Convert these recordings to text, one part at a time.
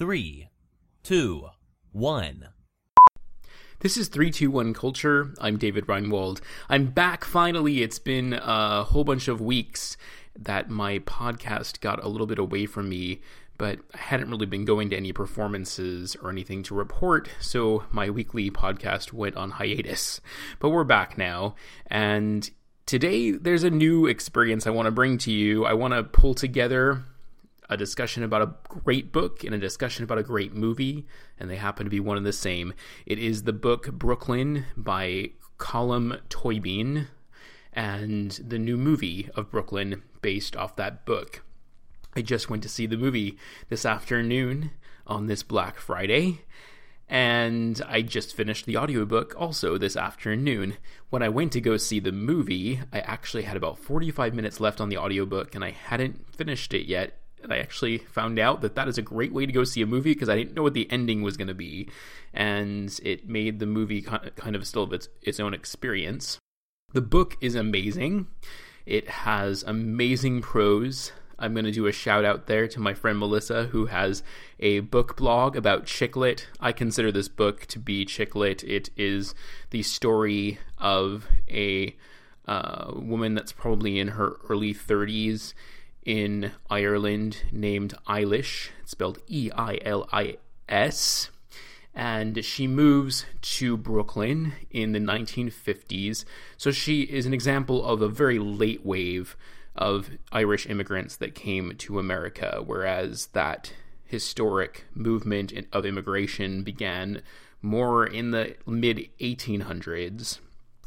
3, 2, 1. This is 321 Culture. I'm David Reinwald. I'm back finally. It's been a whole bunch of weeks that my podcast got a little bit away from me, but I hadn't really been going to any performances or anything to report, so my weekly podcast went on hiatus. But we're back now, and today there's a new experience I want to bring to you. I want to pull together a discussion about a great book and a discussion about a great movie, and they happen to be one and the same. It is the book Brooklyn by Colm Toibin and the new movie of Brooklyn based off that book. I just went to see the movie this afternoon on this Black Friday, and I just finished the audiobook also this afternoon. When I went to go see the movie, I actually had about 45 minutes left on the audiobook, and I hadn't finished it yet. And I actually found out that is a great way to go see a movie because I didn't know what the ending was going to be. And it made the movie kind of still its own experience. The book is amazing. It has amazing prose. I'm going to do a shout out there to my friend Melissa, who has a book blog about chick lit. I consider this book to be chick lit. It is the story of a woman that's probably in her early 30s in Ireland named Eilish. It's spelled E-I-L-I-S. And she moves to Brooklyn in the 1950s. So she is an example of a very late wave of Irish immigrants that came to America, whereas that historic movement of immigration began more in the mid-1800s.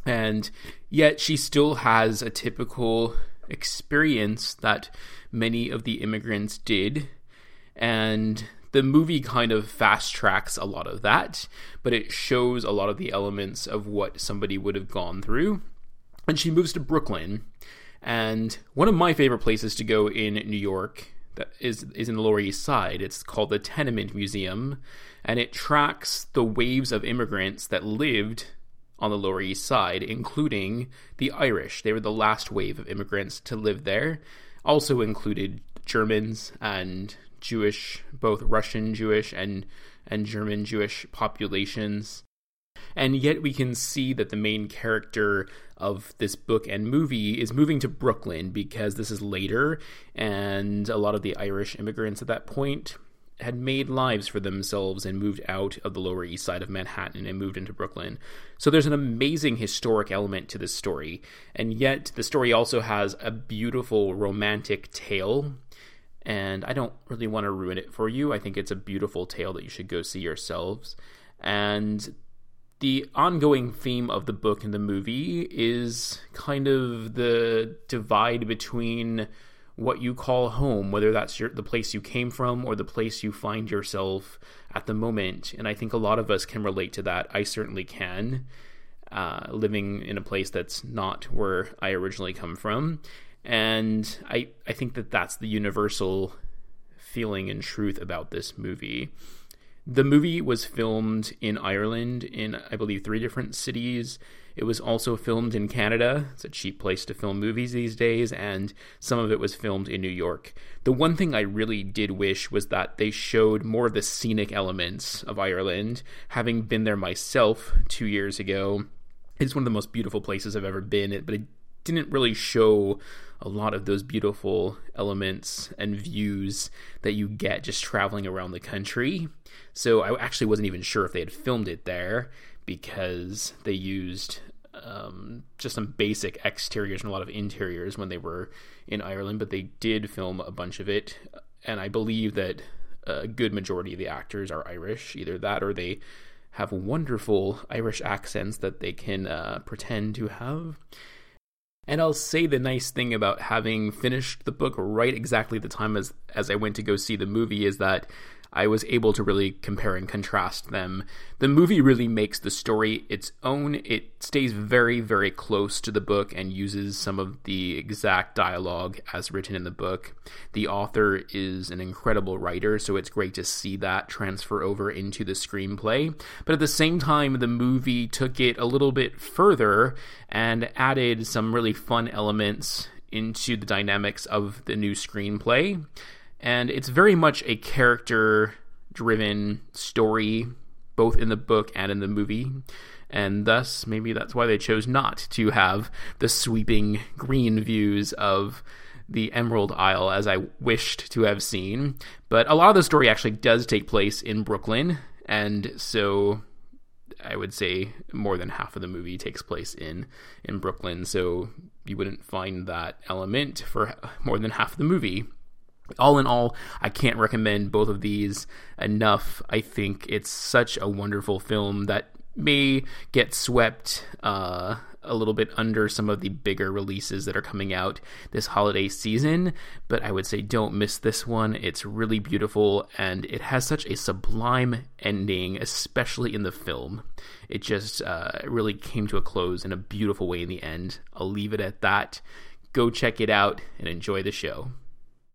And yet she still has a typical experience that many of the immigrants did, and the movie kind of fast tracks a lot of that, but it shows a lot of the elements of what somebody would have gone through. And she moves to Brooklyn, and one of my favorite places to go in New York that is in the Lower East Side. It's called the Tenement Museum, and it tracks the waves of immigrants that lived on the Lower East Side, including the Irish. They were the last wave of immigrants to live there. Also included Germans and Jewish, both Russian Jewish and German Jewish populations. And yet we can see that the main character of this book and movie is moving to Brooklyn because this is later, and a lot of the Irish immigrants at that point had made lives for themselves and moved out of the Lower East Side of Manhattan and moved into Brooklyn. So there's an amazing historic element to this story. And yet the story also has a beautiful romantic tale. And I don't really want to ruin it for you. I think it's a beautiful tale that you should go see yourselves. And the ongoing theme of the book and the movie is kind of the divide between what you call home, whether that's the place you came from or the place you find yourself at the moment. And I think a lot of us can relate to that. I certainly can, living in a place that's not where I originally come from. And I think that that's the universal feeling and truth about this movie. The movie was filmed in Ireland in, I believe, 3 different cities. It was also filmed in Canada. It's a cheap place to film movies these days, and some of it was filmed in New York. The one thing I really did wish was that they showed more of the scenic elements of Ireland. Having been there myself 2 years ago, it's one of the most beautiful places I've ever been, but it didn't really show a lot of those beautiful elements and views that you get just traveling around the country. So I actually wasn't even sure if they had filmed it there because they used just some basic exteriors and a lot of interiors when they were in Ireland, but they did film a bunch of it. And I believe that a good majority of the actors are Irish, either that or they have wonderful Irish accents that they can pretend to have. And I'll say the nice thing about having finished the book right exactly the time as I went to go see the movie is that I was able to really compare and contrast them. The movie really makes the story its own. It stays very, very close to the book and uses some of the exact dialogue as written in the book. The author is an incredible writer, so it's great to see that transfer over into the screenplay. But at the same time, the movie took it a little bit further and added some really fun elements into the dynamics of the new screenplay. And it's very much a character driven story, both in the book and in the movie, and thus maybe that's why they chose not to have the sweeping green views of the Emerald Isle as I wished to have seen. But a lot of the story actually does take place in Brooklyn, and so I would say more than half of the movie takes place in Brooklyn, so you wouldn't find that element for more than half of the movie. All in all, I can't recommend both of these enough. I think it's such a wonderful film that may get swept a little bit under some of the bigger releases that are coming out this holiday season, but I would say don't miss this one. It's really beautiful, and it has such a sublime ending, especially in the film. It just really came to a close in a beautiful way in the end. I'll leave it at that. Go check it out and enjoy the show.